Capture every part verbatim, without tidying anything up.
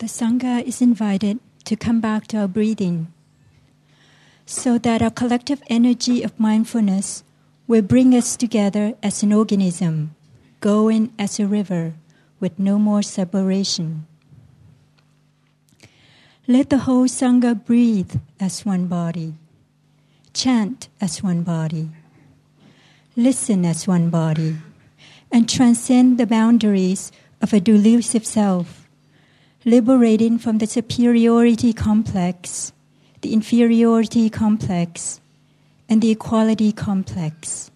the sangha is invited to come back to our breathing so that our collective energy of mindfulness will bring us together as an organism, going as a river with no more separation. Let the whole sangha breathe as one body, chant as one body, listen as one body, and transcend the boundaries of a delusive self, liberating from the superiority complex, the inferiority complex, and the equality complex.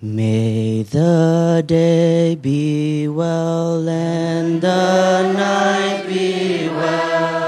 May the day be well and the night be well.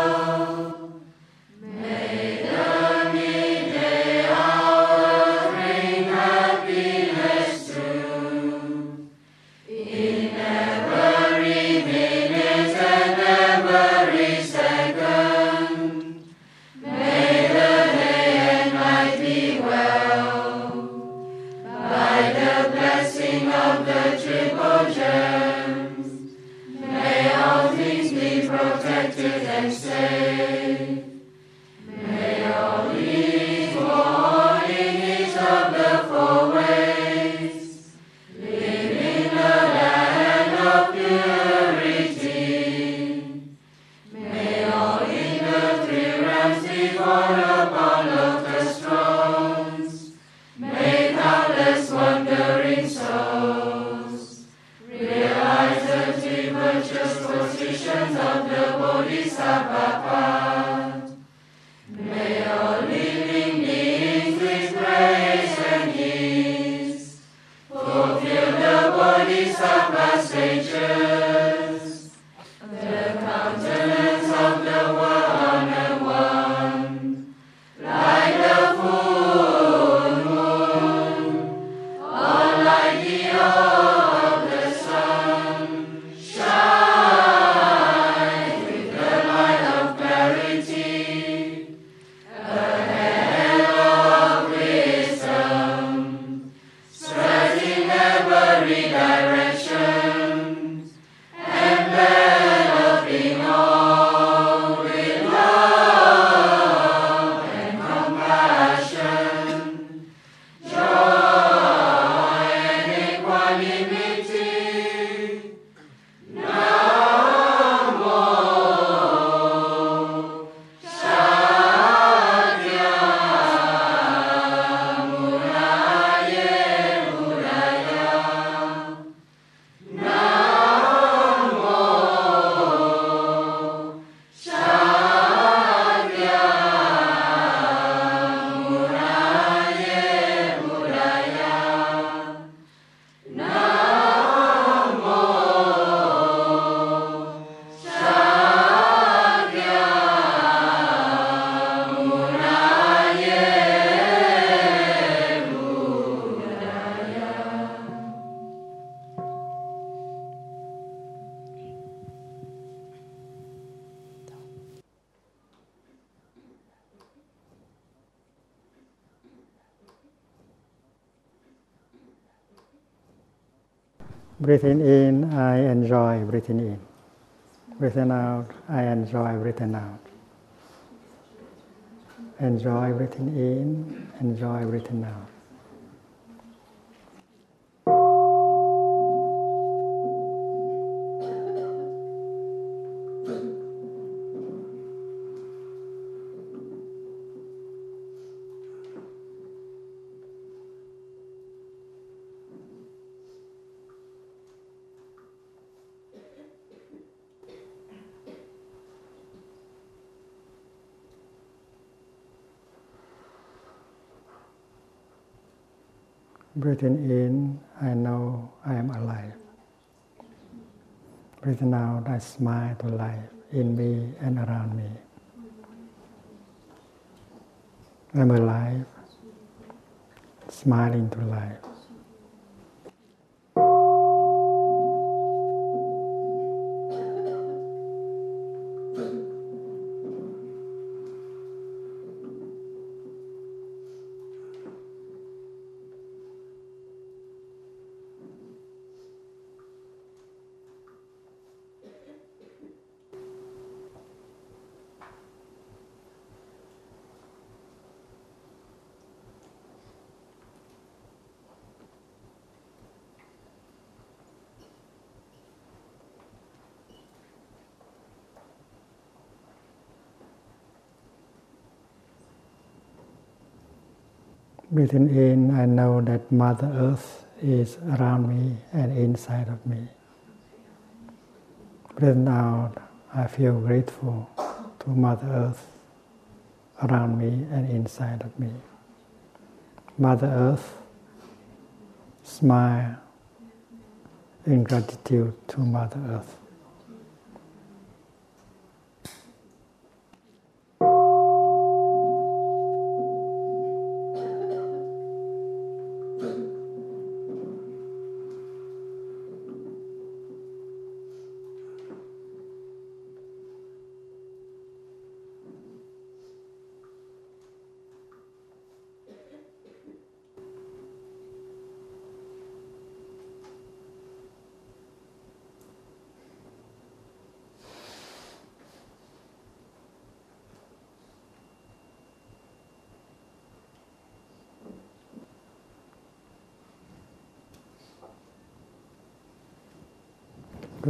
Breathing in, I enjoy breathing in. Breathing out, I enjoy breathing out. Enjoy breathing in, enjoy breathing out. Breathing in, I know I am alive. Breathing out, I smile to life in me and around me. I'm alive, smiling to life. breathing in, I know that Mother Earth is around me and inside of me. Breathing out, I feel grateful to Mother Earth around me and inside of me. Mother Earth, smile in gratitude to Mother Earth.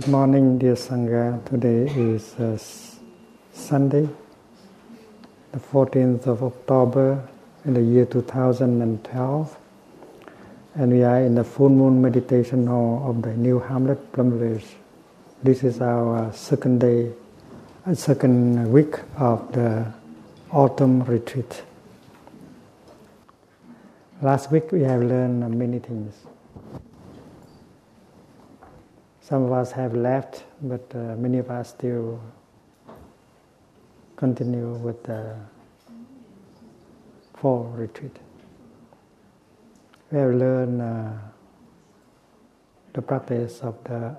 Good morning, dear Sangha. Today is uh, Sunday, the fourteenth of October in the year two thousand twelve. And we are in the full moon meditation hall of the New Hamlet, Plum Village. This is our second day, uh, second week of the autumn retreat. Last week we have learned many things. Some of us have left, but uh, many of us still continue with the fall retreat. We have learned uh, the practice of the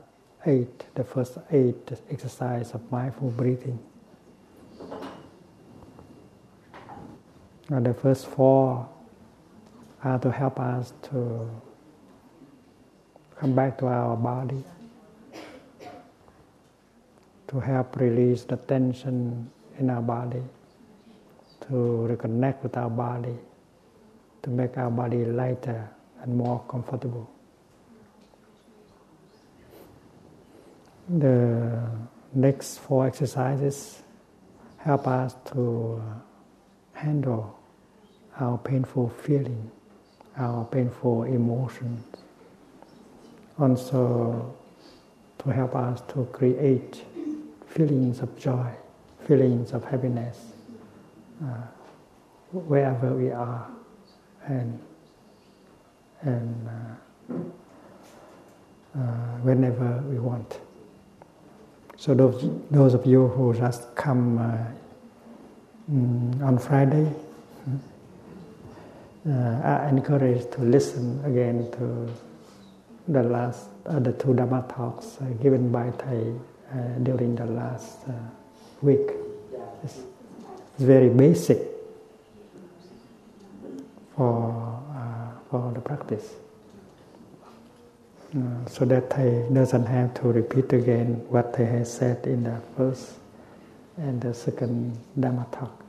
eight, the first eight exercise of mindful breathing. And the first four are to help us to come back to our body, to help release the tension in our body, to reconnect with our body, to make our body lighter and more comfortable. The next four exercises help us to handle our painful feeling, our painful emotions, also to help us to create feelings of joy, feelings of happiness, uh, wherever we are, and and uh, uh, whenever we want. So those those of you who just come uh, on Friday, uh, are encouraged to listen again to the last uh, the two Dharma talks uh, given by Thay. Uh, during the last uh, week. It's, it's very basic for uh, for the practice, uh, so that Thay doesn't have to repeat again what Thay has said in the first and the second Dharma talk.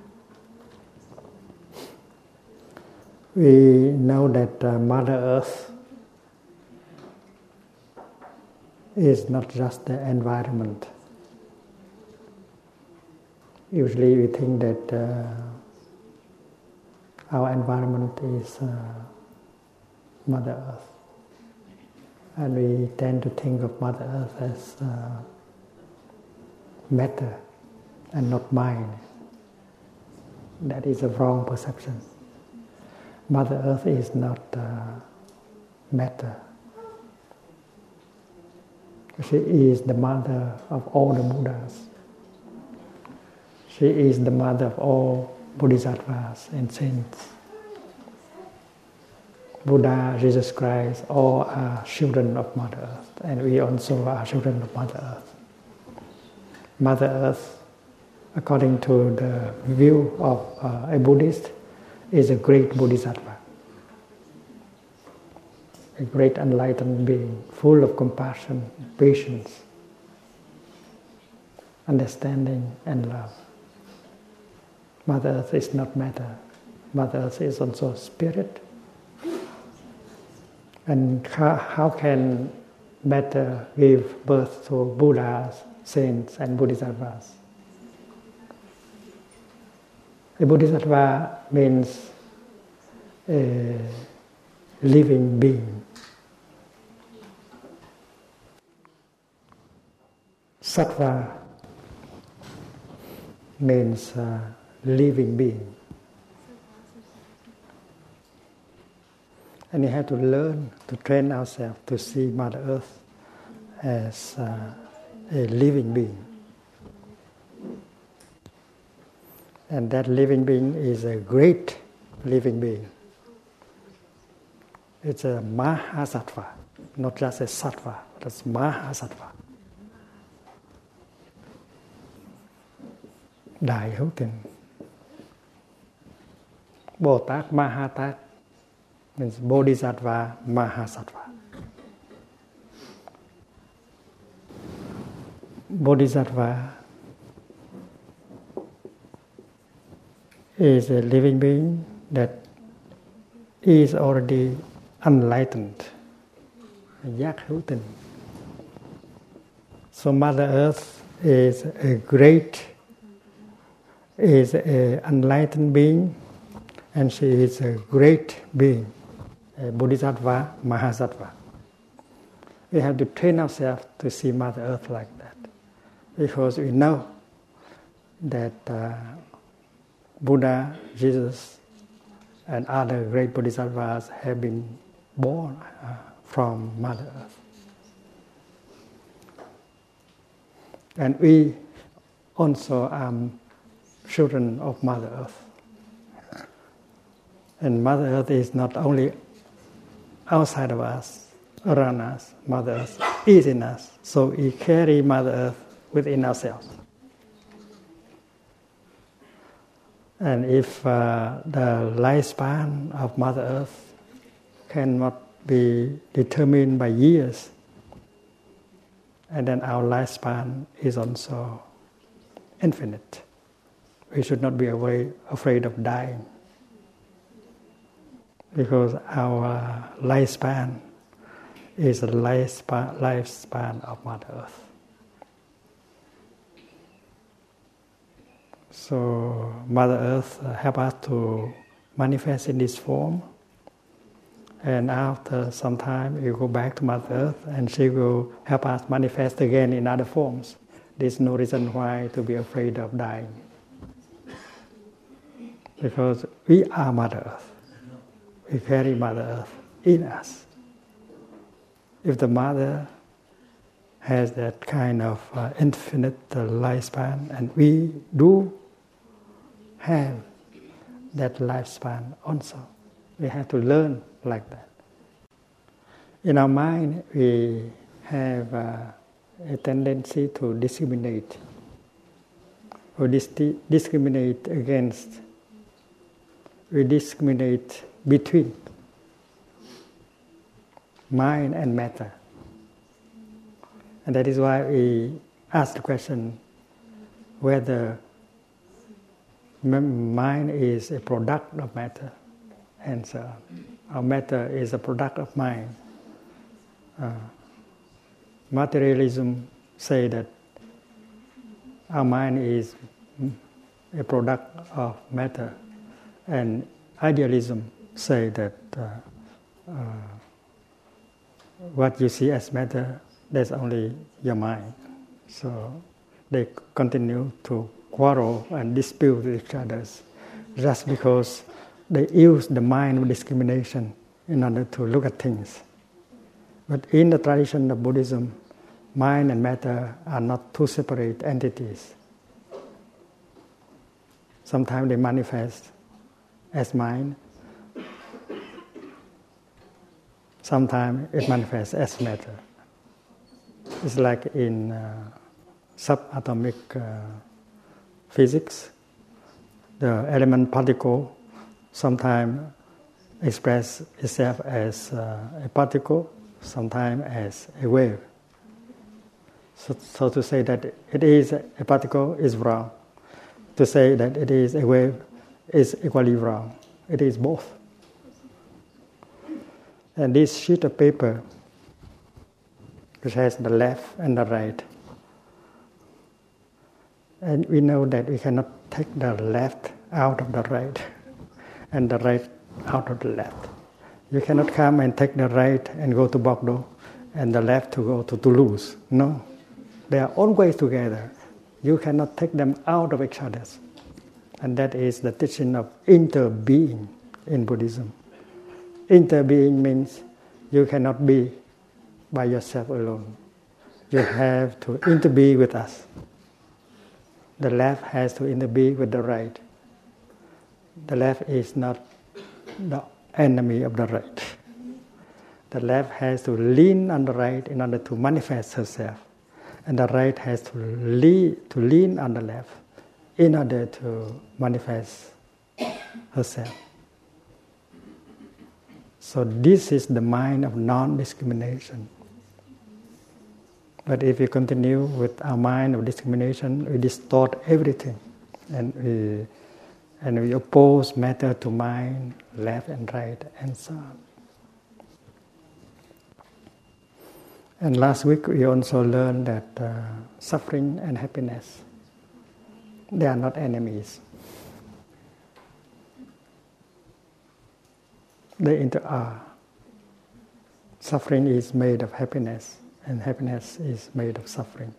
We know that uh, Mother Earth is not just the environment. Usually we think that uh, our environment is uh, Mother Earth. And we tend to think of Mother Earth as uh, matter and not mind. That is a wrong perception. Mother Earth is not uh, matter. She is the mother of all the Buddhas. She is the mother of all Bodhisattvas and saints. Buddha, Jesus Christ, all are children of Mother Earth, and we also are children of Mother Earth. Mother Earth, according to the view of uh, a Buddhist, is a great Bodhisattva, a great enlightened being, full of compassion, patience, understanding, and love. Mother Earth is not matter. Mother Earth is also spirit. And how, how can matter give birth to Buddhas, saints, and Bodhisattvas? A Bodhisattva means a living being. Sattva means uh, living being. And we have to learn, to train ourselves to see Mother Earth as uh, a living being. And that living being is a great living being. It's a Mahasattva, not just a Sattva, but it's Mahasattva. Đại hữu tình. Bồ Tát, Mahatat means Bodhisattva, Mahasattva. Bodhisattva is a living being that is already enlightened. Giác hữu tình. So Mother Earth is a great, is an enlightened being, and she is a great being, a Bodhisattva, Mahasattva. We have to train ourselves to see Mother Earth like that, because we know that uh, Buddha, Jesus, and other great Bodhisattvas have been born uh, from Mother Earth. And we also are um, children of Mother Earth. And Mother Earth is not only outside of us, around us. Mother Earth is in us. So we carry Mother Earth within ourselves. And if uh, the lifespan of Mother Earth cannot be determined by years, and then our lifespan is also infinite. We should not be afraid of dying, because our lifespan is the lifespan, lifespan of Mother Earth. So Mother Earth helps us to manifest in this form, and after some time we go back to Mother Earth, and she will help us manifest again in other forms. There's no reason why to be afraid of dying, because we are Mother Earth. We carry Mother Earth in us. If the Mother has that kind of uh, infinite uh, lifespan, and we do have that lifespan also, we have to learn like that. In our mind, we have uh, a tendency to discriminate, or dis- discriminate against. We discriminate between mind and matter. And that is why we ask the question whether mind is a product of matter, and so our matter is a product of mind. Uh, materialism say that our mind is a product of matter. And idealism say that uh, uh, what you see as matter, that's only your mind. So they continue to quarrel and dispute with each other just because they use the mind of discrimination in order to look at things. But in the tradition of Buddhism, mind and matter are not two separate entities. Sometimes they manifest as mind, sometimes it manifests as matter. It's like in uh, subatomic uh, physics, the element particle sometimes express itself as uh, a particle, sometimes as a wave. So, so to say that it is a particle is wrong. To say that it is a wave is equally wrong. It is both. And this sheet of paper, which has the left and the right, and we know that we cannot take the left out of the right, and the right out of the left. You cannot come and take the right and go to Bordeaux and the left to go to Toulouse. No. They are always together. You cannot take them out of each other. And that is the teaching of interbeing in Buddhism. Interbeing means you cannot be by yourself alone. You have to interbe with us. The left has to interbe with the right. The left is not the enemy of the right. The left has to lean on the right in order to manifest herself. And the right has to lean, to lean on the left in order to manifest herself. So this is the mind of non-discrimination. But if we continue with our mind of discrimination, we distort everything, and we and we oppose matter to mind, left and right, and so on. And last week we also learned that uh, suffering and happiness, they are not enemies. They inter are. Suffering is made of happiness, and happiness is made of suffering.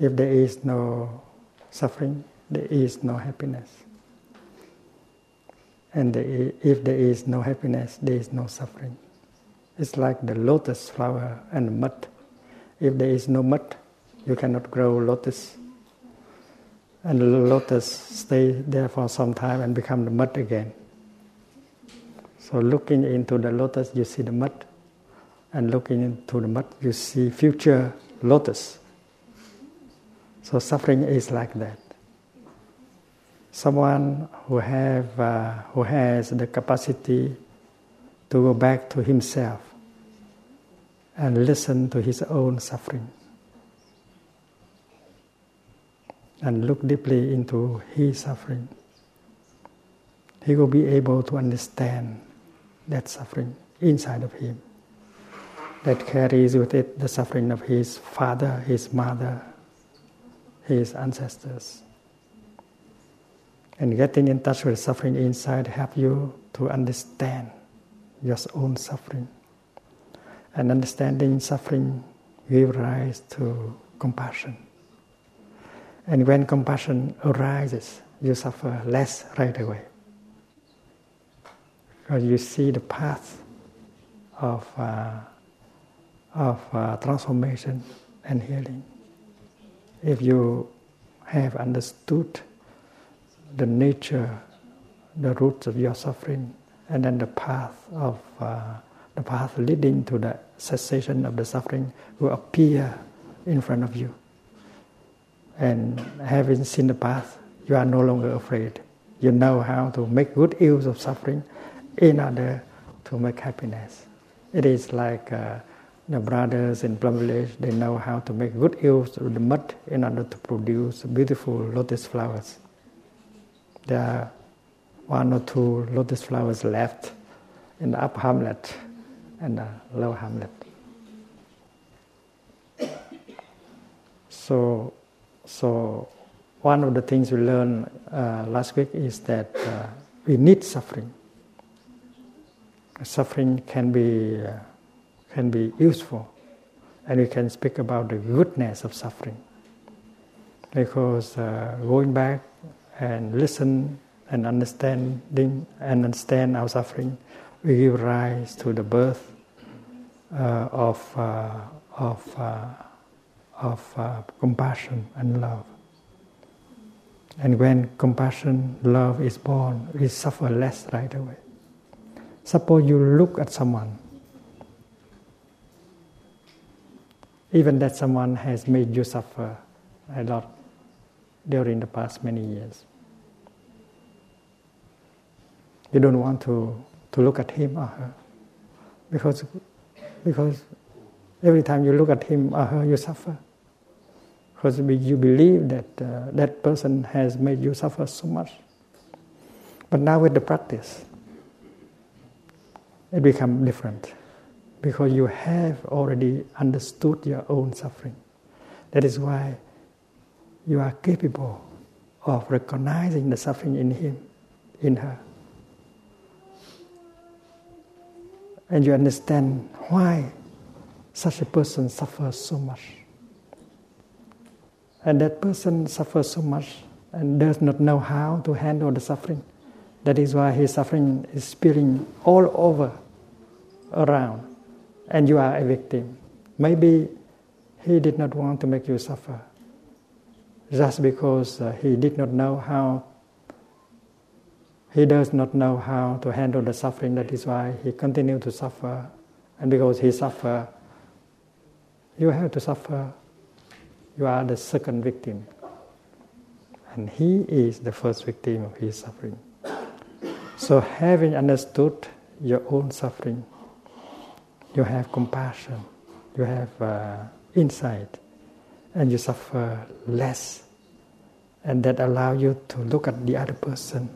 If there is no suffering, there is no happiness. And there is, if there is no happiness, there is no suffering. It's like the lotus flower and mud. If there is no mud, you cannot grow lotus. And lotus stays there for some time and become the mud again. So looking into the lotus, you see the mud. And looking into the mud, you see future lotus. So suffering is like that. Someone who have uh, who has the capacity to go back to himself and listen to his own suffering and look deeply into his suffering, he will be able to understand that suffering inside of him that carries with it the suffering of his father, his mother, his ancestors. And getting in touch with suffering inside helps you to understand your own suffering. And understanding suffering gives rise to compassion. And when compassion arises, you suffer less right away. Because you see the path of, uh, of uh, transformation and healing. If you have understood the nature, the roots of your suffering, and then the path of uh, the path leading to the cessation of the suffering will appear in front of you. And having seen the path, you are no longer afraid. You know how to make good use of suffering in order to make happiness. It is like Uh, The brothers in Plum Village, they know how to make good use of the mud in order to produce beautiful lotus flowers. There are one or two lotus flowers left in the upper hamlet and the lower hamlet. So, so one of the things we learned uh, last week is that uh, we need suffering. Suffering can be Uh, can be useful, and we can speak about the goodness of suffering. Because uh, going back and listen and understanding and understand our suffering, we give rise to the birth uh, of uh, of uh, of uh, compassion and love. And when compassion, love is born, we suffer less right away. Suppose you look at someone. Even that someone has made you suffer a lot during the past many years. You don't want to, to look at him or her because, because every time you look at him or her, you suffer. Because you believe that uh, that person has made you suffer so much. But now with the practice, it becomes different. Because you have already understood your own suffering. That is why you are capable of recognizing the suffering in him, in her. And you understand why such a person suffers so much. And that person suffers so much and does not know how to handle the suffering. That is why his suffering is spilling all over, around, and you are a victim. Maybe he did not want to make you suffer, just because uh, he did not know how, he does not know how to handle the suffering. That is why he continues to suffer, and because he suffers, you have to suffer. You are the second victim, and he is the first victim of his suffering. So having understood your own suffering, you have compassion, you have uh, insight, and you suffer less. And that allows you to look at the other person.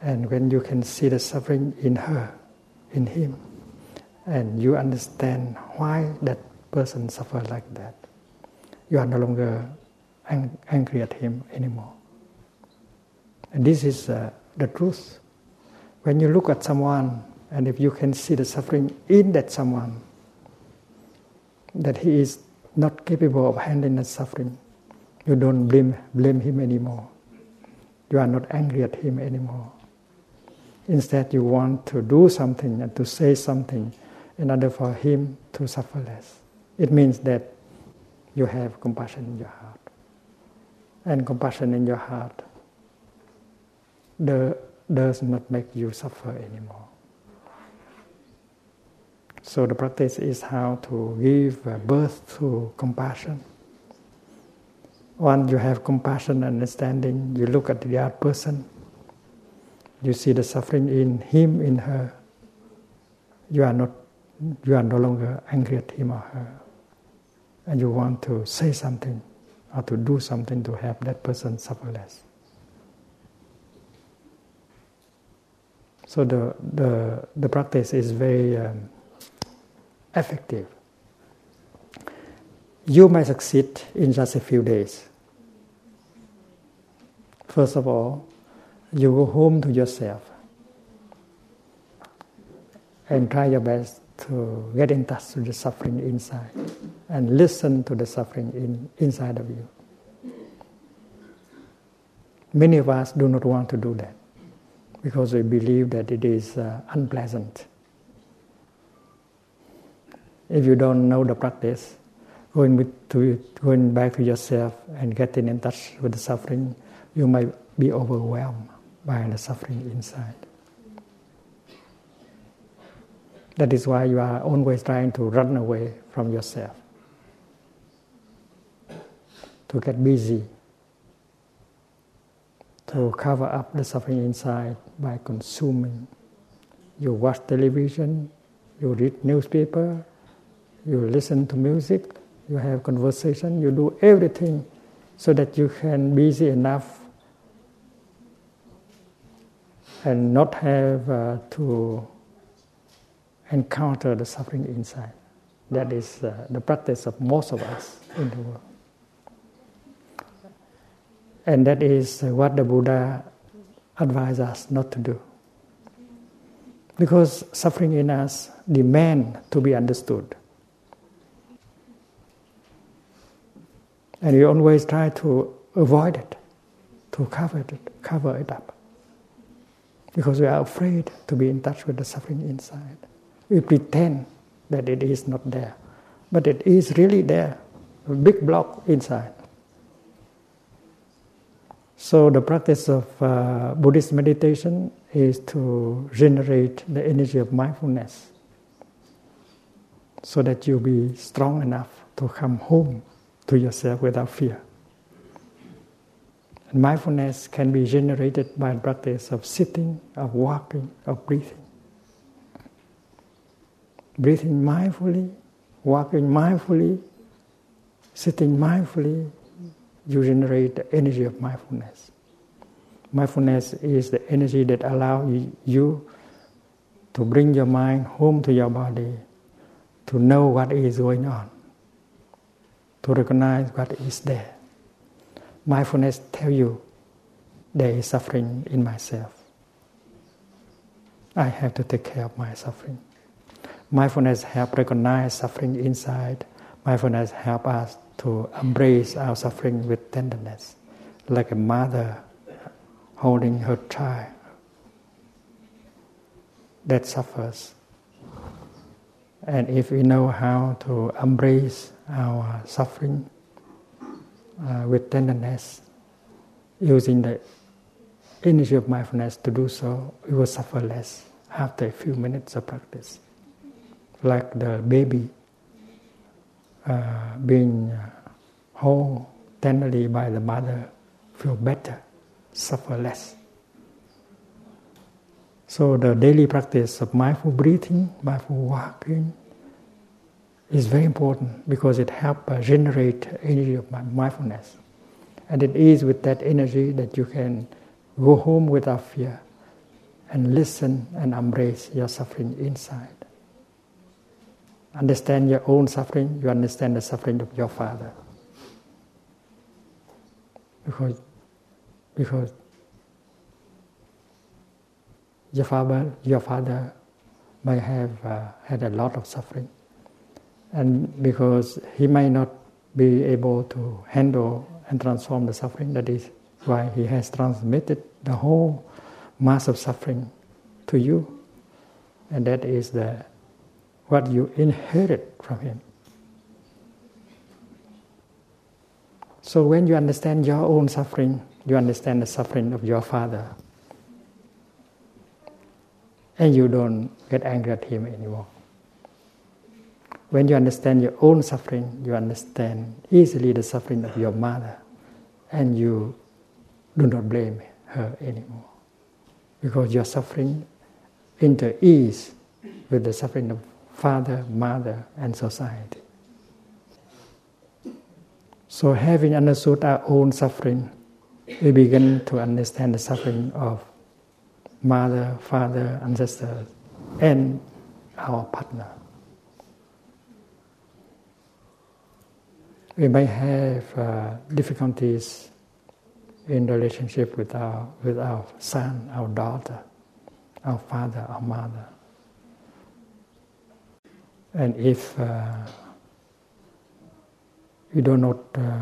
And when you can see the suffering in her, in him, and you understand why that person suffers like that, you are no longer ang- angry at him anymore. And this is uh, the truth. When you look at someone, and if you can see the suffering in that someone, that he is not capable of handling that suffering, you don't blame, blame him anymore. You are not angry at him anymore. Instead, you want to do something and to say something in order for him to suffer less. It means that you have compassion in your heart. And compassion in your heart the does not make you suffer anymore. So the practice is how to give birth to compassion. Once you have compassion and understanding, you look at the other person, you see the suffering in him, in her. You are not, you are no longer angry at him or her, and you want to say something or to do something to help that person suffer less. So the, the the practice is very um, effective. You might succeed in just a few days. First of all, you go home to yourself and try your best to get in touch with the suffering inside and listen to the suffering in, inside of you. Many of us do not want to do that, because we believe that it is uh, unpleasant. If you don't know the practice, going, with to, going back to yourself and getting in touch with the suffering, you might be overwhelmed by the suffering inside. That is why you are always trying to run away from yourself, to get busy, to cover up the suffering inside by consuming. You watch television, you read newspaper, you listen to music, you have conversation, you do everything so that you can be busy enough and not have uh, to encounter the suffering inside. That is uh, the practice of most of us in the world. And that is what the Buddha advised us not to do, because suffering in us demands to be understood. And we always try to avoid it, to cover it, cover it up, because we are afraid to be in touch with the suffering inside. We pretend that it is not there, but it is really there, a big block inside. So the practice of uh, Buddhist meditation is to generate the energy of mindfulness so that you'll be strong enough to come home to yourself without fear. And mindfulness can be generated by the practice of sitting, of walking, of breathing. Breathing mindfully, walking mindfully, sitting mindfully, you generate the energy of mindfulness. Mindfulness is the energy that allows you to bring your mind home to your body, to know what is going on, to recognize what is there. Mindfulness tells you there is suffering in myself. I have to take care of my suffering. Mindfulness helps recognize suffering inside. Mindfulness helps us to embrace our suffering with tenderness, like a mother holding her child that suffers. And if we know how to embrace our suffering uh, with tenderness, using the energy of mindfulness to do so, we will suffer less after a few minutes of practice. Like the baby uh, being held tenderly by the mother, feel better, suffer less. So the daily practice of mindful breathing, mindful walking is very important because it helps generate energy of mindfulness. And it is with that energy that you can go home without fear and listen and embrace your suffering inside. Understand your own suffering, you understand the suffering of your father. Because, because Your father, your father may have uh, had a lot of suffering, and because he may not be able to handle and transform the suffering, that is why he has transmitted the whole mass of suffering to you, and that is the what you inherit from him. So when you understand your own suffering, you understand the suffering of your father. And you don't get angry at him anymore. When you understand your own suffering, you understand easily the suffering of your mother, and you do not blame her anymore. Because your suffering interease with the suffering of father, mother, and society. So having understood our own suffering, we begin to understand the suffering of mother, father, ancestors, and our partner. We may have uh, difficulties in relationship with our with our son, our daughter, our father, our mother. And if uh, we do not uh,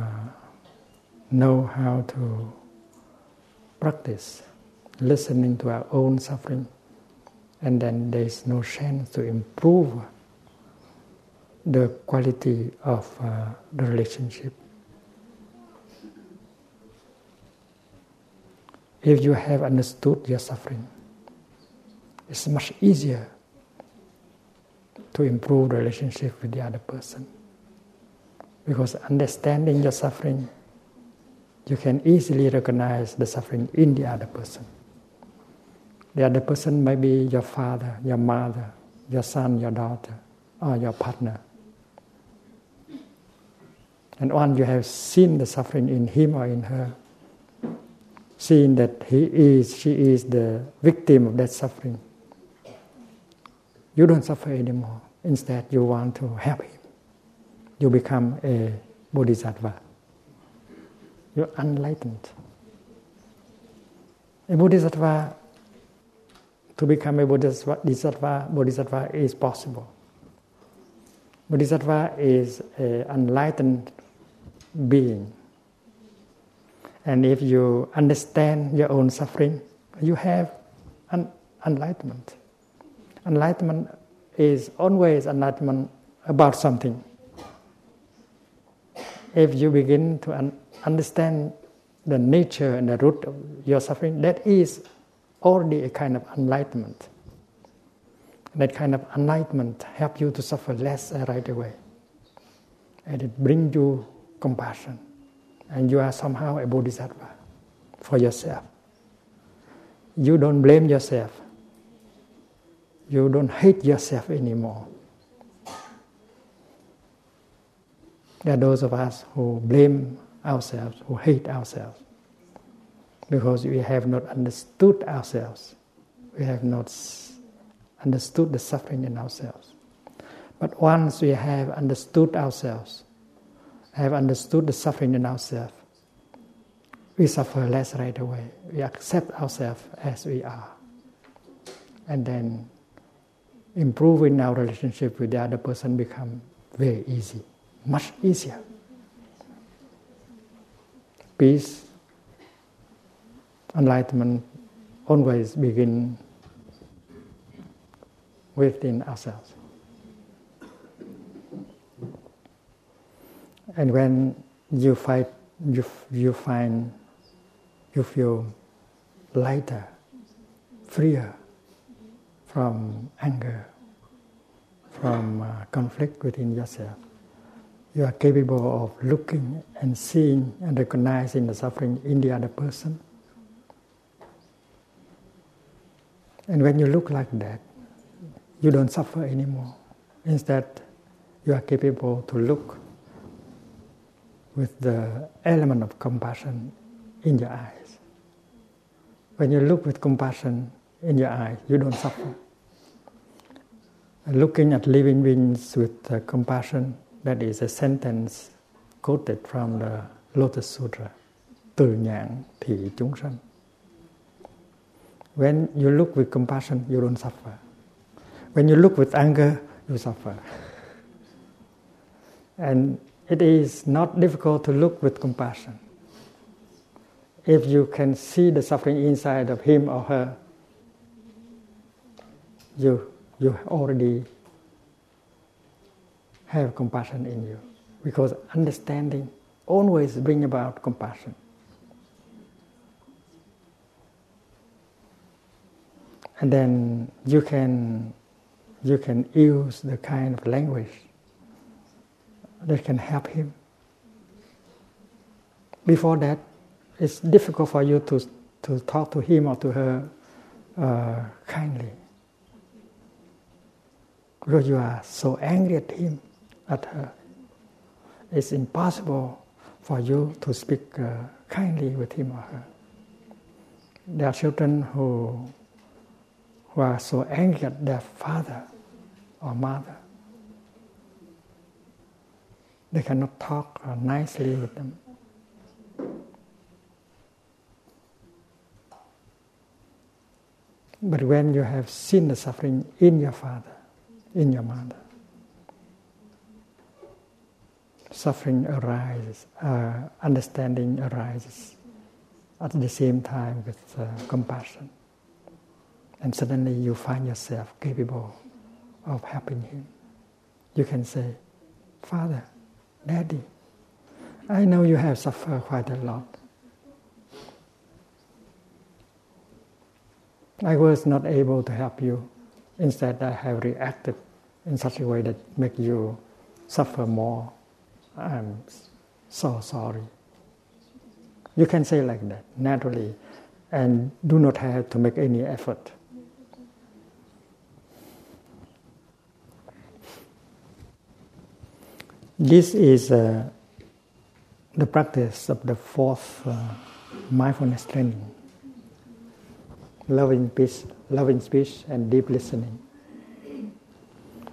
know how to practice listening to our own suffering, and then there is no chance to improve the quality of uh, the relationship. If you have understood your suffering, it's much easier to improve the relationship with the other person. Because understanding your suffering, you can easily recognize the suffering in the other person. The other person may be your father, your mother, your son, your daughter, or your partner. And once you have seen the suffering in him or in her, seeing that he is, she is the victim of that suffering, you don't suffer anymore. Instead, you want to help him. You become a bodhisattva. You're enlightened. A bodhisattva, to become a bodhisattva, bodhisattva is possible. Bodhisattva is an enlightened being. And if you understand your own suffering, you have an enlightenment. Enlightenment is always enlightenment about something. If you begin to un- understand the nature and the root of your suffering, that is already a kind of enlightenment. That kind of enlightenment helps you to suffer less right away. And it brings you compassion. And you are somehow a bodhisattva for yourself. You don't blame yourself. You don't hate yourself anymore. There are those of us who blame ourselves, who hate ourselves, because we have not understood ourselves. We have not understood the suffering in ourselves. But once we have understood ourselves, have understood the suffering in ourselves, we suffer less right away. We accept ourselves as we are. And then improving our relationship with the other person becomes very easy, much easier. Peace, enlightenment always begin within ourselves. And when you fight, you, you find you feel lighter, freer from anger, from uh, conflict within yourself. You are capable of looking and seeing and recognizing the suffering in the other person. And when you look like that, you don't suffer anymore. Instead, you are capable to look with the element of compassion in your eyes. When you look with compassion in your eyes, you don't suffer. Looking at living beings with uh, compassion, that is a sentence quoted from the Lotus Sutra, Từ nhãn thị chúng sanh. When you look with compassion, you don't suffer. When you look with anger, you suffer. And it is not difficult to look with compassion. If you can see the suffering inside of him or her, you you already have compassion in you, because understanding always brings about compassion. And then you can you can use the kind of language that can help him. Before that, it's difficult for you to, to talk to him or to her uh, kindly, because you are so angry at him, at her. It's impossible for you to speak uh, kindly with him or her. There are children who, who are so angry at their father or mother. They cannot talk nicely with them. But when you have seen the suffering in your father, in your mother, suffering arises, uh, understanding arises at the same time with uh, compassion. And suddenly you find yourself capable of helping him. You can say, "Father, Daddy, I know you have suffered quite a lot. I was not able to help you. Instead, I have reacted in such a way that makes you suffer more. I'm so sorry." You can say like that, naturally, and do not have to make any effort. This is uh, the practice of the fourth uh, mindfulness training: loving peace, loving speech, and deep listening.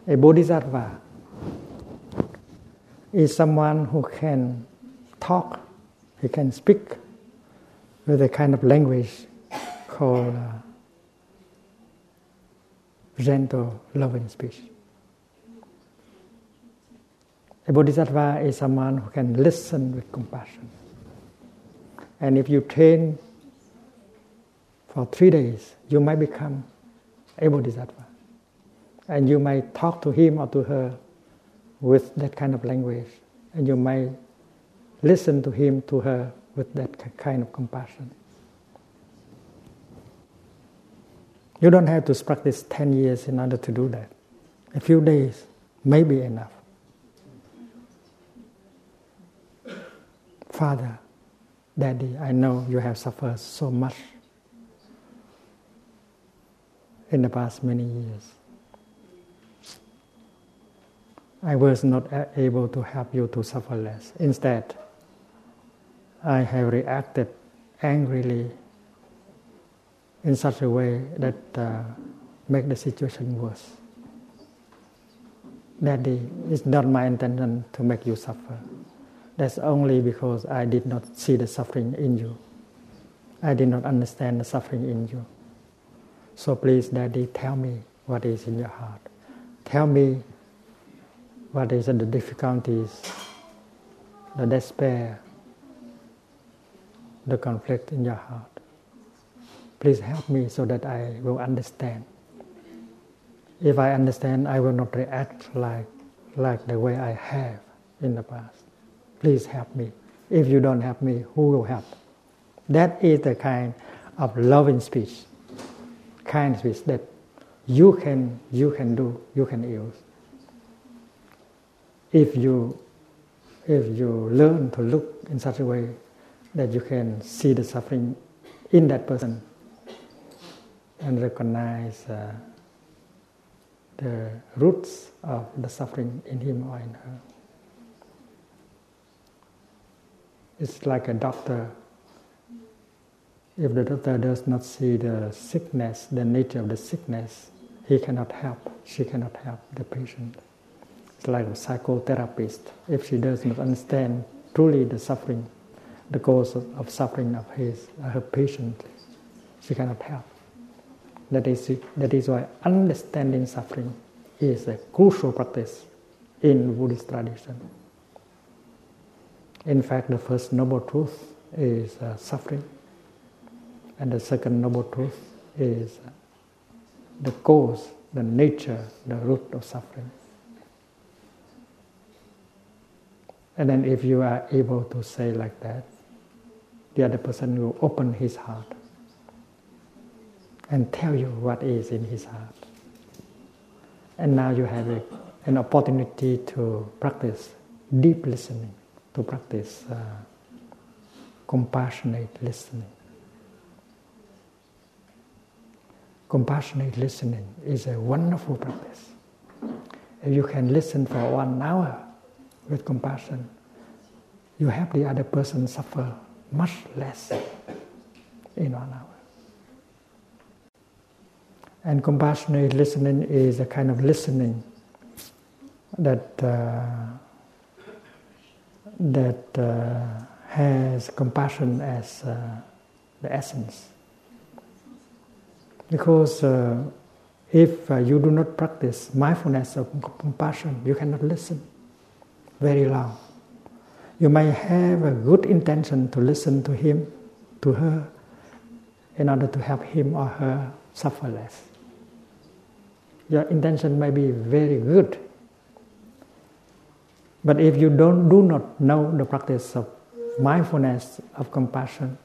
A bodhisattva is someone who can talk, he can speak with a kind of language called uh, gentle, loving speech. A bodhisattva is someone who can listen with compassion. And if you train for three days, you might become a bodhisattva. And you might talk to him or to her with that kind of language. And you might listen to him, to her, with that kind of compassion. You don't have to practice ten years in order to do that. A few days may be enough. "Father, Daddy, I know you have suffered so much in the past many years. I was not able to help you to suffer less. Instead, I have reacted angrily in such a way that uh, make the situation worse. Daddy, it's not my intention to make you suffer. That's only because I did not see the suffering in you. I did not understand the suffering in you. So please, Daddy, tell me what is in your heart. Tell me what is the difficulties, the despair, the conflict in your heart. Please help me so that I will understand. If I understand, I will not react like, like the way I have in the past. Please help me. If you don't help me, who will help? That is the kind of loving speech, kind speech that you can, you can do, you can use. If you, if you learn to look in such a way that you can see the suffering in that person and recognize uh, the roots of the suffering in him or in her. It's like a doctor. If the doctor does not see the sickness, the nature of the sickness, he cannot help, she cannot help the patient. It's like a psychotherapist. If she does not understand truly the suffering, the cause of suffering of his, her patient, she cannot help. That is, that is why understanding suffering is a crucial practice in Buddhist tradition. In fact, the first noble truth is uh, suffering, and the second noble truth is uh, the cause, the nature, the root of suffering. And then if you are able to say like that, the other person will open his heart and tell you what is in his heart. And now you have a, an opportunity to practice deep listening, to practice uh, compassionate listening. Compassionate listening is a wonderful practice. If you can listen for one hour with compassion, you help the other person suffer much less in one hour. And compassionate listening is a kind of listening that uh, that uh, has compassion as uh, the essence. Because uh, if uh, you do not practice mindfulness of compassion, you cannot listen very long. You may have a good intention to listen to him, to her, in order to help him or her suffer less. Your intention may be very good. But if you don't do not know the practice of mindfulness, of compassion,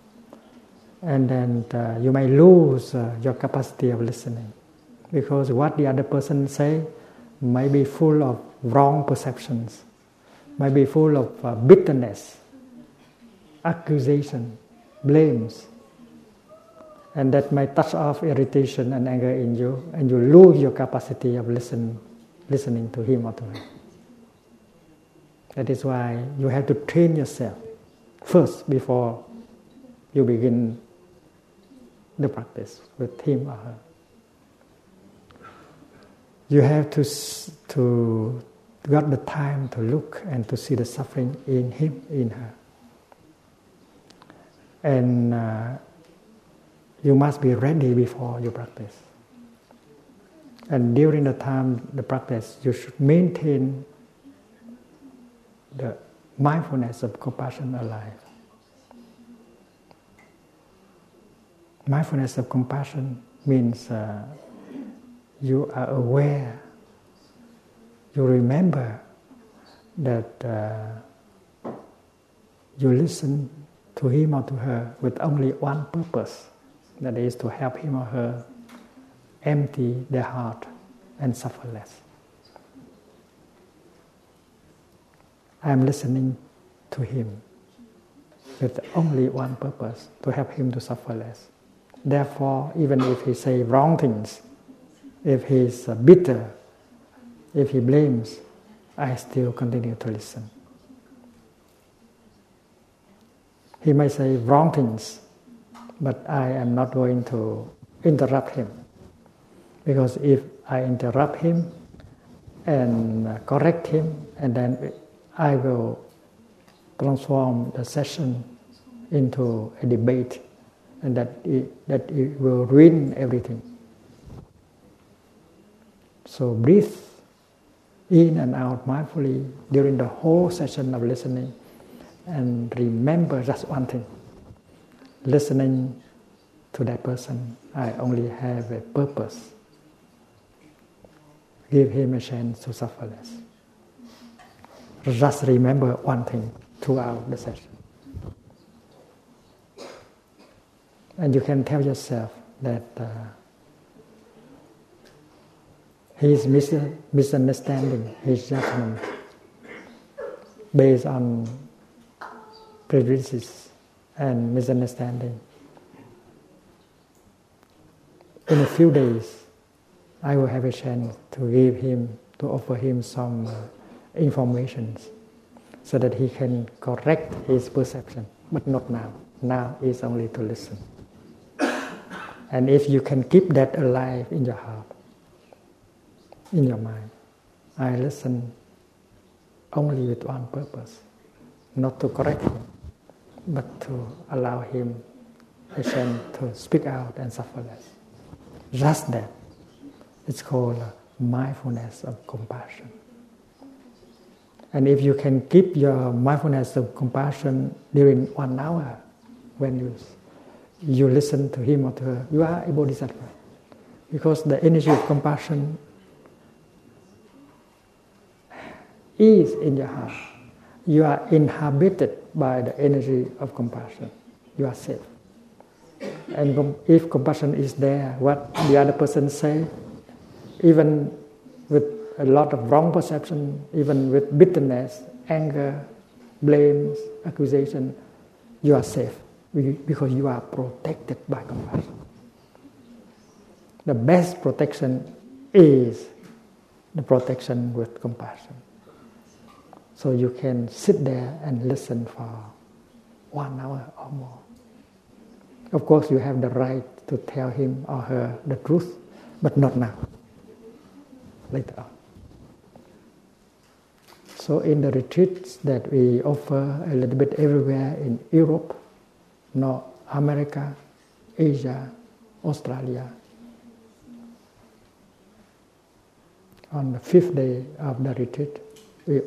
and then uh, you may lose uh, your capacity of listening, because what the other person say may be full of wrong perceptions, may be full of uh, bitterness, accusation, blames, and that may touch off irritation and anger in you, and you lose your capacity of listen, listening to him or to her. That is why you have to train yourself first before you begin the practice with him or her. You have to to got the time to look and to see the suffering in him, in her, and uh, you must be ready before you practice. And during the time the practice, you should maintain the mindfulness of compassion alive. Mindfulness of compassion means uh, you are aware, you remember that uh, you listen to him or to her with only one purpose, that is to help him or her empty their heart and suffer less. I am listening to him with only one purpose, to help him to suffer less. Therefore, even if he says wrong things, if he is bitter, if he blames, I still continue to listen. He may say wrong things, but I am not going to interrupt him. Because if I interrupt him and correct him, and then I will transform the session into a debate, and that it, that it will ruin everything. So breathe in and out mindfully during the whole session of listening, and remember just one thing: listening to that person, I only have a purpose. Give him a chance to suffer less. Just remember one thing throughout the session. And you can tell yourself that uh, his mis- misunderstanding, his judgment based on prejudices and misunderstanding. In a few days, I will have a chance to give him, to offer him some information so that he can correct his perception, but not now. Now is only to listen. And if you can keep that alive in your heart, in your mind, I listen only with one purpose, not to correct him, but to allow him a chance to speak out and suffer less. Just that. It's called mindfulness of compassion. And if you can keep your mindfulness of compassion during one hour, when you, you listen to him or to her, you are a bodhisattva. Because the energy of compassion is in your heart. You are inhabited by the energy of compassion. You are safe. And if compassion is there, what the other person says, even with a lot of wrong perception, even with bitterness, anger, blames, accusation, you are safe because you are protected by compassion. The best protection is the protection with compassion. So you can sit there and listen for one hour or more. Of course, you have the right to tell him or her the truth, but not now. Later on. So in the retreats that we offer a little bit everywhere in Europe, North America, Asia, Australia, on the fifth day of the retreat, we,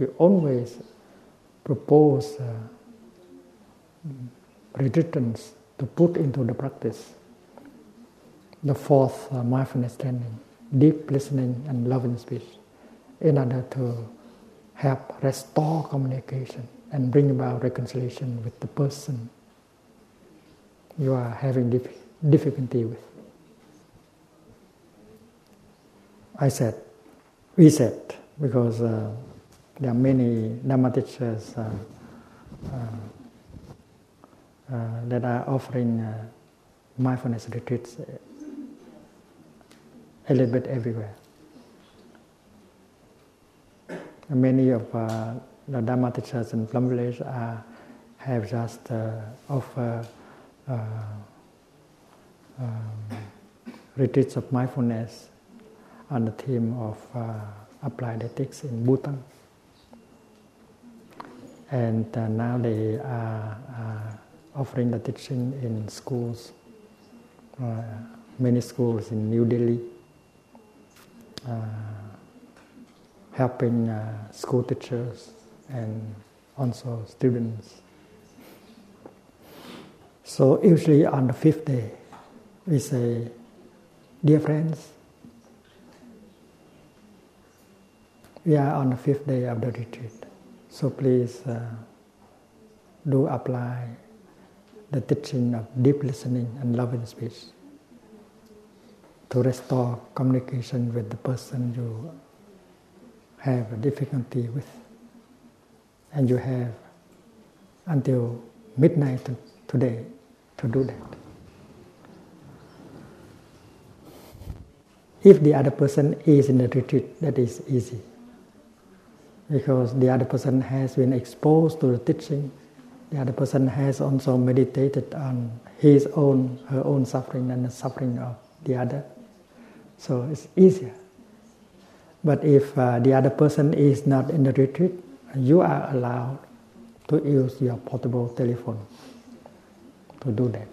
we always propose uh, retreatants to put into the practice the fourth uh, mindfulness training: deep listening and loving speech, in order to help restore communication and bring about reconciliation with the person you are having dif- difficulty with. I said, we said, because uh, there are many Dharma teachers uh, uh, uh, that are offering uh, mindfulness retreats a little bit everywhere. Many of uh, the Dharma teachers in Plum Village are, have just uh, offered uh, um, retreats of mindfulness on the theme of uh, applied ethics in Bhutan. And uh, now they are uh, offering the teaching in schools, uh, many schools in New Delhi. Uh, helping uh, school teachers and also students. So usually on the fifth day, we say, dear friends, we are on the fifth day of the retreat, so please uh, do apply the teaching of deep listening and loving speech to restore communication with the person you have a difficulty with. And you have until midnight today to do that. If the other person is in a retreat, that is easy, because the other person has been exposed to the teaching, the other person has also meditated on his own, her own suffering and the suffering of the other. So it's easier. But if uh, the other person is not in the retreat, you are allowed to use your portable telephone to do that.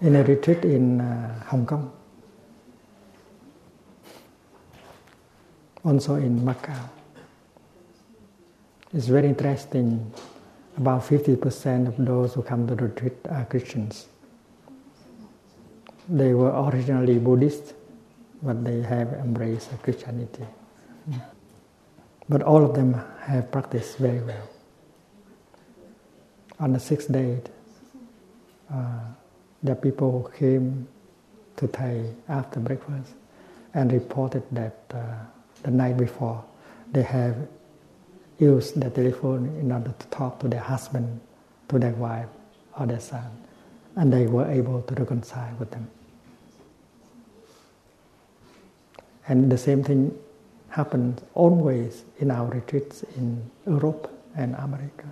in a retreat in uh, Hong Kong, also in Macau. It's very interesting. About fifty percent of those who come to the retreat are Christians. They were originally Buddhist, but they have embraced Christianity. But all of them have practiced very well. On the sixth day, uh, the people who came to Thay after breakfast and reported that uh, the night before they have use their telephone in order to talk to their husband, to their wife, or their son, and they were able to reconcile with them. And the same thing happens always in our retreats in Europe and America.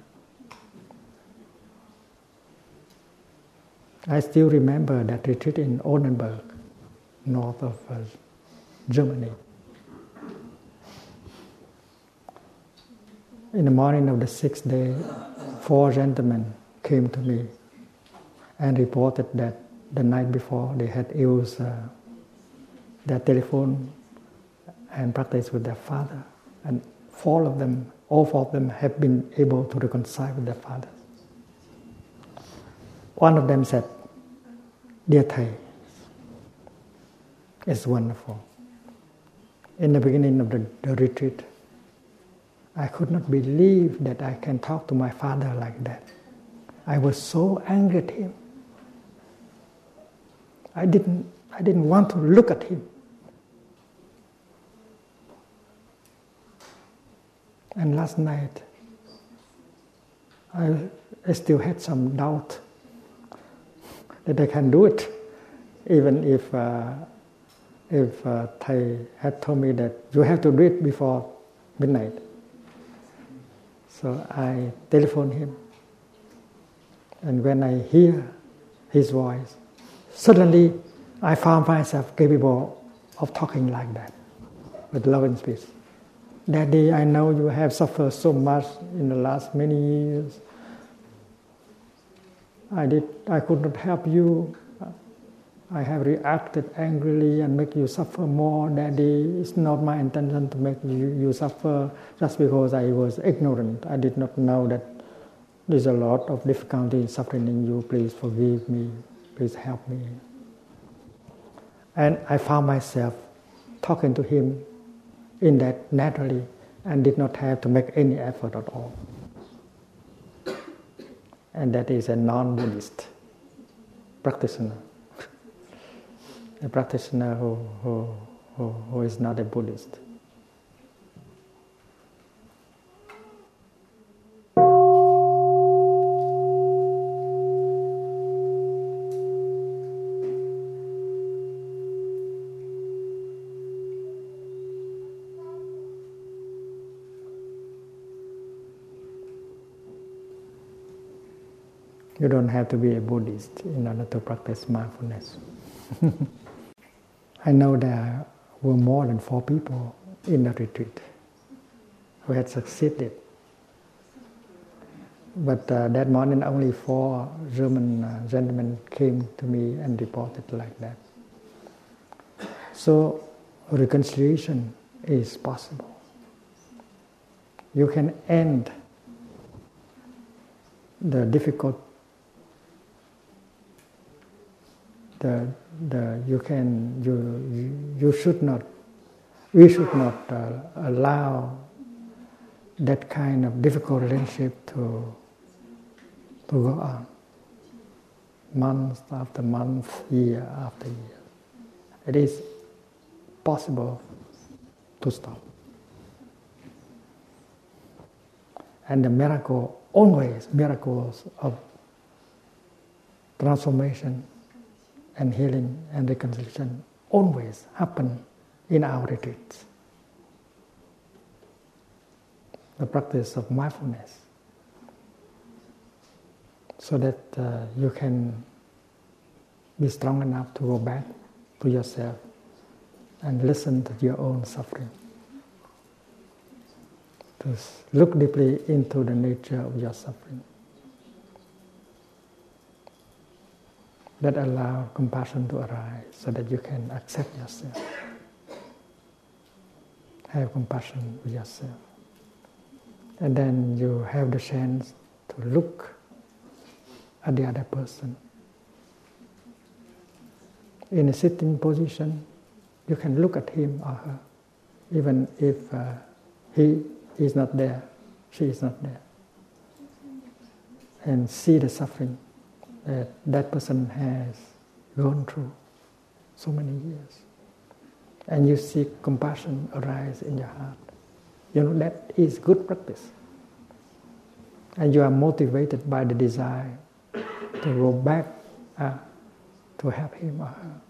I still remember that retreat in Oldenburg, north of uh, Germany. In the morning of the sixth day, four gentlemen came to me and reported that the night before they had used uh, their telephone and practiced with their father. And four of them, all four of them have been able to reconcile with their father. One of them said, "Dear Thay, it's wonderful. In the beginning of the, the retreat, I could not believe that I can talk to my father like that. I was so angry at him. I didn't, I didn't want to look at him. And last night, I, I still had some doubt that I can do it, even if uh, if uh, Thay had told me that you have to do it before midnight." So I telephoned him, and when I hear his voice, suddenly I found myself capable of talking like that, with love and peace. "Daddy, I know you have suffered so much in the last many years. I did. I could not help you. I have reacted angrily and make you suffer more, Daddy. It's not my intention to make you, you suffer just because I was ignorant. I did not know that there's a lot of difficulty and suffering in you. Please forgive me. Please help me." And I found myself talking to him in that naturally and did not have to make any effort at all. And that is a non-Buddhist practitioner. A practitioner who, who, who, who is not a Buddhist. You don't have to be a Buddhist in order to practice mindfulness. I know there were more than four people in the retreat who had succeeded. But uh, that morning only four German uh, gentlemen came to me and reported like that. So reconciliation is possible. You can end the difficult, the The, you can you you should not we should not uh, allow that kind of difficult relationship to to go on month after month, year after year. It is possible to stop, and the miracle always miracles of transformation and healing and reconciliation always happen in our retreats. The practice of mindfulness, so that uh, you can be strong enough to go back to yourself and listen to your own suffering, to look deeply into the nature of your suffering. that allow compassion to arise so that you can accept yourself. Have compassion with yourself. And then you have the chance to look at the other person. In a sitting position, you can look at him or her, even if uh, he is not there, she is not there, and see the suffering that that person has gone through so many years. And you see compassion arise in your heart. You know, that is good practice. And you are motivated by the desire to go back uh, to help him or her.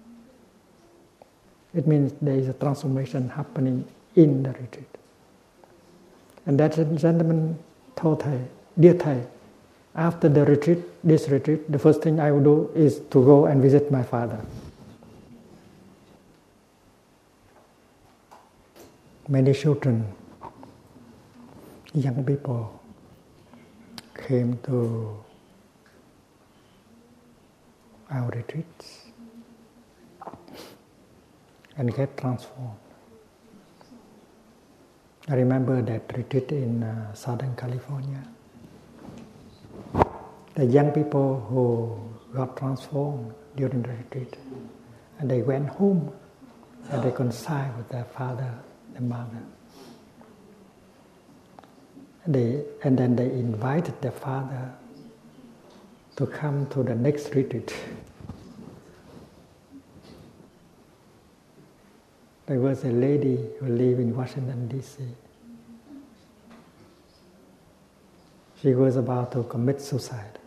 It means there is a transformation happening in the retreat. And that gentleman told Thay, "Dear Thay, after the retreat, this retreat, the first thing I will do is to go and visit my father." Many children, young people came to our retreats and get transformed. I remember that retreat in uh, Southern California. The young people who got transformed during the retreat, and they went home and they reconciled with their father and mother. And, they, and then they invited their father to come to the next retreat. There was a lady who lived in Washington, D C. She was about to commit suicide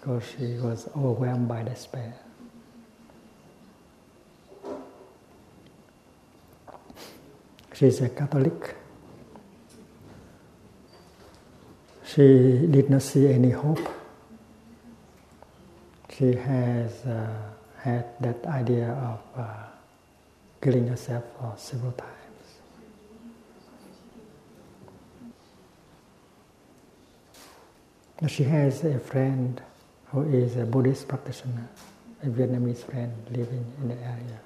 because she was overwhelmed by despair. She's a Catholic. She did not see any hope. She has uh, had that idea of uh, killing herself for several times. She has a friend who is a Buddhist practitioner, a Vietnamese friend living in the area.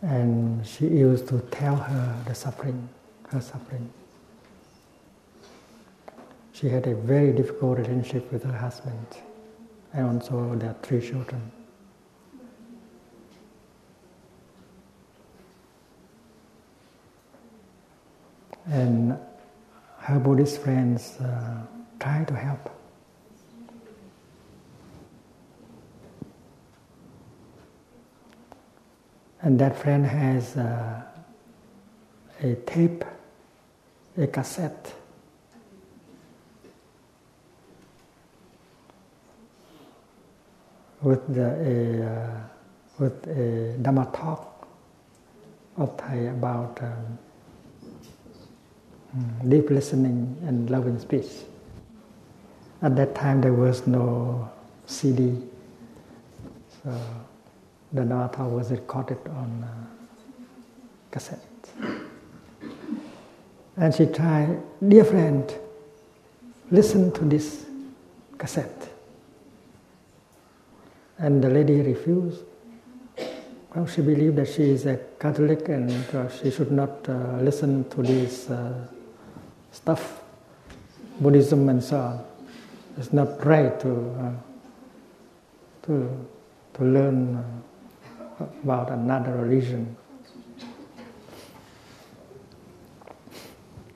And she used to tell her the suffering, her suffering. She had a very difficult relationship with her husband and also their three children. And her Buddhist friends uh, try to help. And that friend has uh, a tape, a cassette with the, a uh, with a Dharma talk of Thay about Um, deep listening and loving speech. At that time there was no C D, so the Dharma was recorded on uh, cassette. And she tried, "Dear friend, listen to this cassette." And the lady refused. Well, she believed that she is a Catholic and uh, she should not uh, listen to this uh, stuff, Buddhism and so on. It's not right to uh, to to learn uh, about another religion.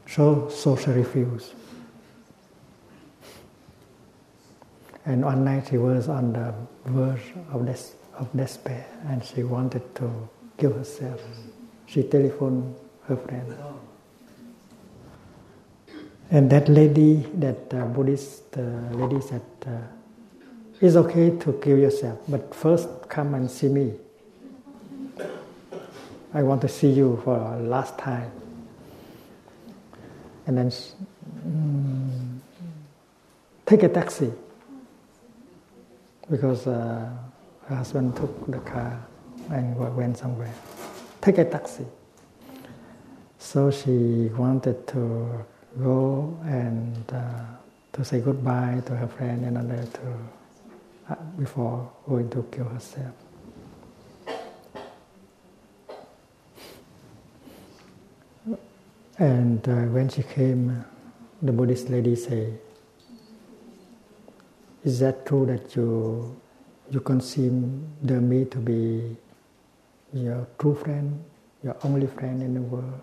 So, so she refused. And one night she was on the verge of death, of despair, and she wanted to kill herself. She telephoned her friend. And that lady, that uh, Buddhist uh, lady said, uh, "It's okay to kill yourself, but first come and see me. I want to see you for a last time." And then, she, mm, take a taxi, because uh, her husband took the car and went somewhere. Take a taxi. So she wanted to go and uh, to say goodbye to her friend and another to, uh, before going to kill herself. And uh, when she came, the Buddhist lady said, "Is that true that you you consider me to be your true friend, your only friend in the world?"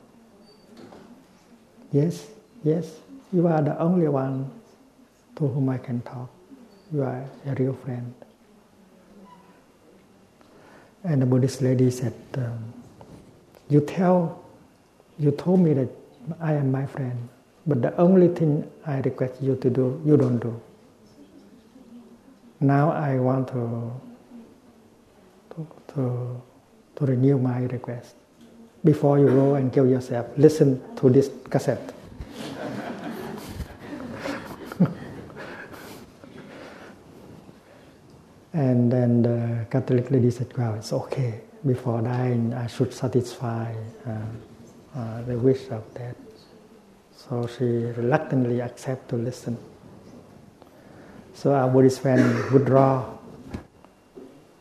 "Yes, yes, you are the only one to whom I can talk. You are a real friend." And the Buddhist lady said, um, you tell, you told me that I am my friend, but the only thing I request you to do, you don't do. Now I want to, to, to, to renew my request. Before you go and kill yourself, listen to this cassette. And then the Catholic lady said, "Wow, it's okay. Before dying, I should satisfy uh, uh, the wish of that." So she reluctantly accepted to listen. So our Buddhist friend withdraw,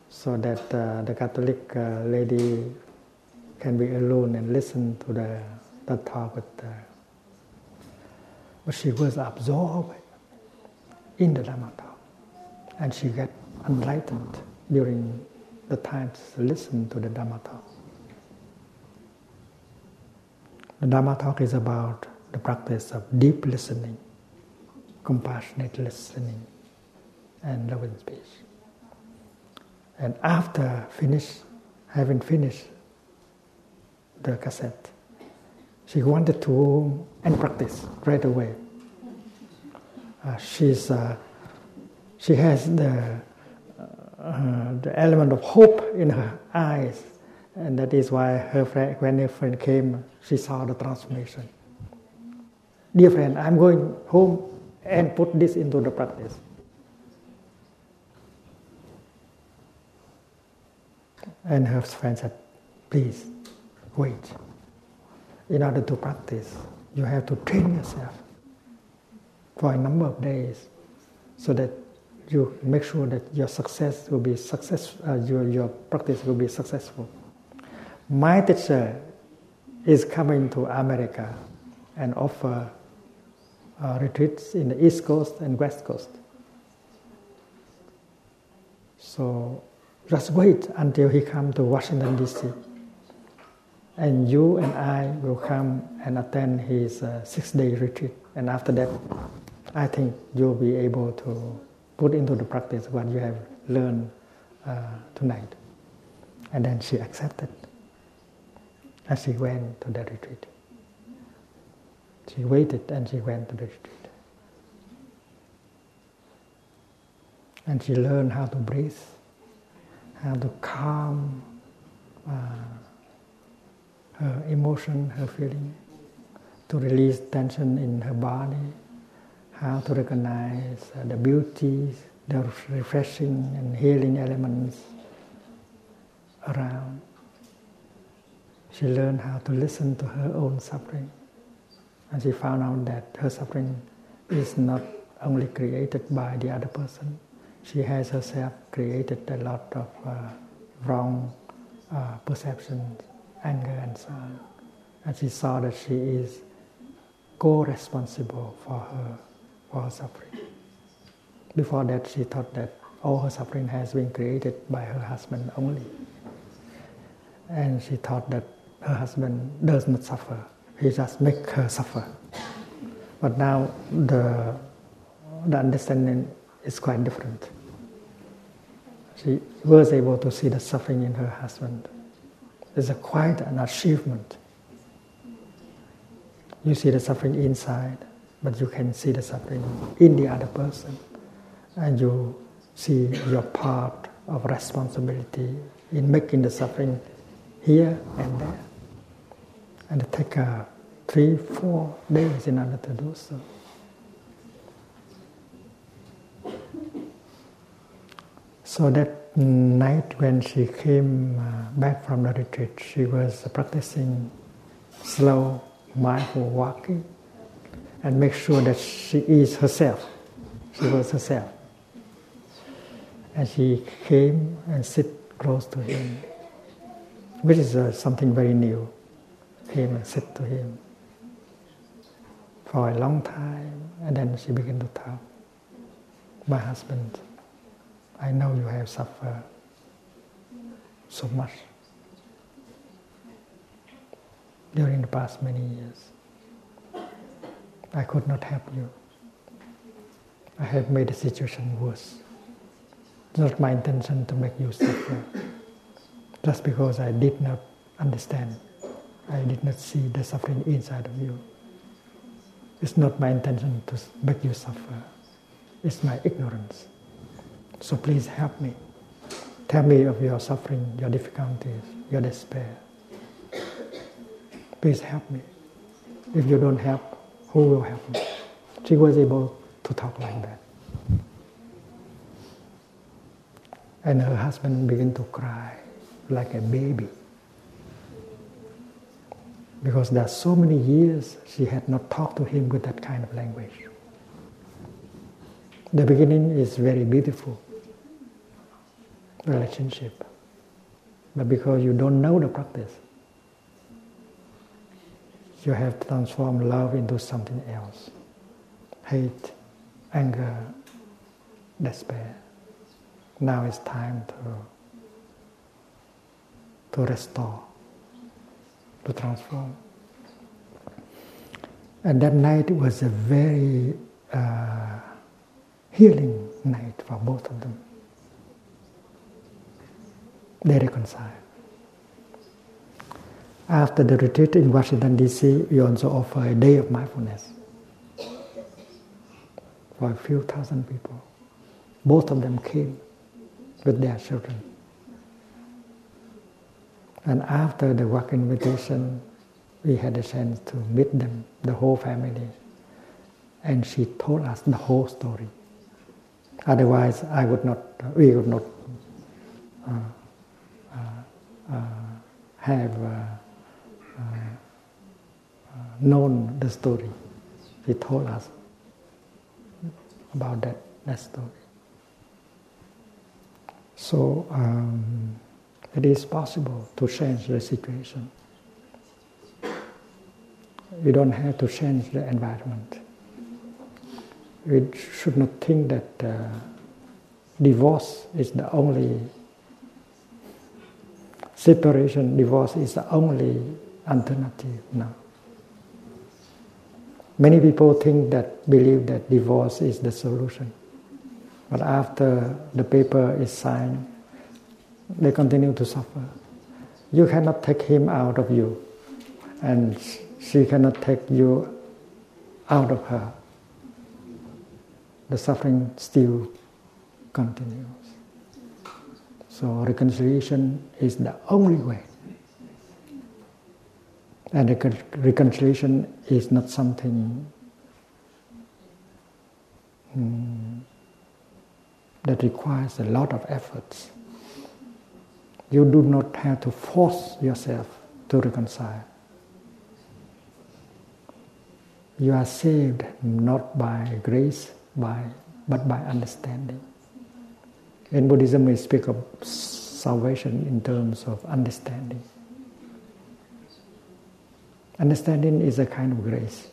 so that uh, the Catholic uh, lady can be alone and listen to the, the talk with her. But she was absorbed in the Dharma talk, and she got enlightened during the times to listen to the Dharma talk. The Dharma talk is about the practice of deep listening, compassionate listening, and loving speech. And after finish, having finished the cassette, she wanted to end practice right away. Uh, she's uh, she has the uh, the element of hope in her eyes, and that is why her friend, when her friend came, she saw the transformation. "Dear friend, I'm going home and put this into the practice." And her friend said, "Please, wait. In order to practice, you have to train yourself for a number of days, so that you make sure that your success will be success. Uh, your your practice will be successful. My teacher is coming to America and offer uh, retreats in the East Coast and West Coast. So just wait until he comes to Washington D C And you and I will come and attend his uh, six-day retreat. And after that, I think you'll be able to put into the practice what you have learned uh, tonight." And then she accepted. And she went to the retreat. She waited and she went to the retreat. And she learned how to breathe, how to calm uh, her emotion, her feeling, to release tension in her body, how to recognize the beauties, the refreshing and healing elements around. She learned how to listen to her own suffering, and she found out that her suffering is not only created by the other person. She has herself created a lot of uh, wrong uh, perceptions, anger and so on. And she saw that she is co-responsible for her, for her suffering. Before that, she thought that all her suffering has been created by her husband only. And she thought that her husband does not suffer. He just makes her suffer. But now the, the understanding is quite different. She was able to see the suffering in her husband. It's a quite an achievement. You see the suffering inside, but you can see the suffering in the other person. And you see your part of responsibility in making the suffering here and there. And it takes uh, three, four days in order to do so. So that night when she came back from the retreat, she was practicing slow, mindful walking and make sure that she is herself She was herself. And she came and sit close to him, which is uh, something very new. Came and sit to him for a long time, and then she began to tell, "My husband, I know you have suffered so much during the past many years. I could not help you. I have made the situation worse. It's not my intention to make you suffer. Just because I did not understand, I did not see the suffering inside of you. It's not my intention to make you suffer. It's my ignorance. So please help me. Tell me of your suffering, your difficulties, your despair. Please help me. If you don't help, who will help me?" She was able to talk like that. And her husband began to cry like a baby, because there are so many years she had not talked to him with that kind of language. The beginning is very beautiful relationship, but because you don't know the practice, you have transformed love into something else: hate, anger, despair. Now it's time to, to restore, to transform. And that night was a very uh, healing night for both of them. They reconciled. After the retreat in Washington, D C, we also offer a day of mindfulness for a few thousand people. Both of them came with their children. And after the work invitation, we had a chance to meet them, the whole family. And she told us the whole story. Otherwise, I would not, we would not uh, uh, uh, have uh, uh, uh, known the story. She told us about that, that story. So um, it is possible to change the situation. We don't have to change the environment. We should not think that uh, divorce is the only separation. Divorce is the only alternative. No. Many people think that believe that divorce is the solution. But after the paper is signed, they continue to suffer. You cannot take him out of you, and she cannot take you out of her. The suffering still continues. So reconciliation is the only way. And recon- reconciliation is not something hmm, that requires a lot of efforts. You do not have to force yourself to reconcile. You are saved not by grace, by but by understanding. In Buddhism, we speak of salvation in terms of understanding. Understanding is a kind of grace.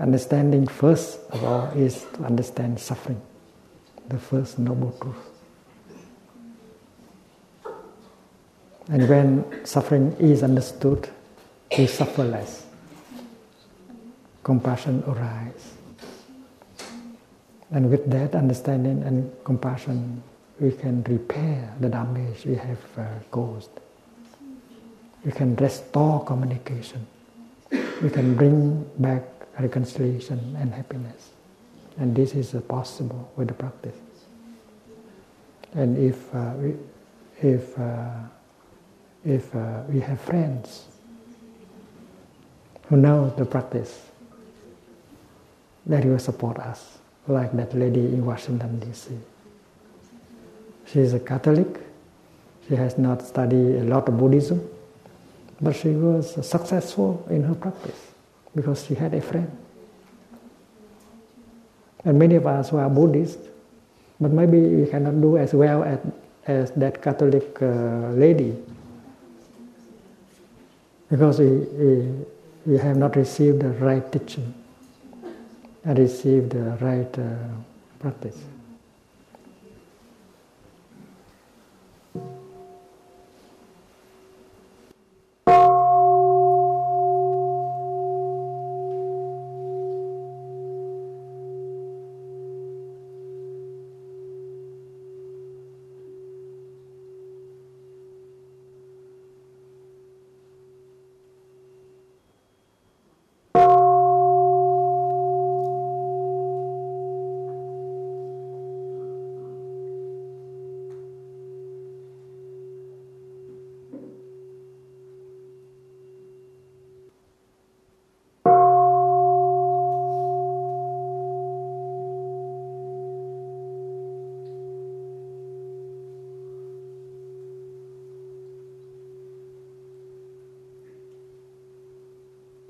Understanding, first of all, is to understand suffering. The first noble truth. And when suffering is understood, we suffer less. Compassion arises. And with that understanding and compassion, we can repair the damage we have uh, caused. We can restore communication. We can bring back reconciliation and happiness. And this is possible with the practice. And if uh, we, if uh, if uh, we have friends who know the practice, they will support us, like that lady in Washington, D C. She is a Catholic. She has not studied a lot of Buddhism, but she was successful in her practice because she had a friend. And many of us who are Buddhist, but maybe we cannot do as well as, as that Catholic uh, lady, because we, we, we have not received the right teaching and received the right uh, practice.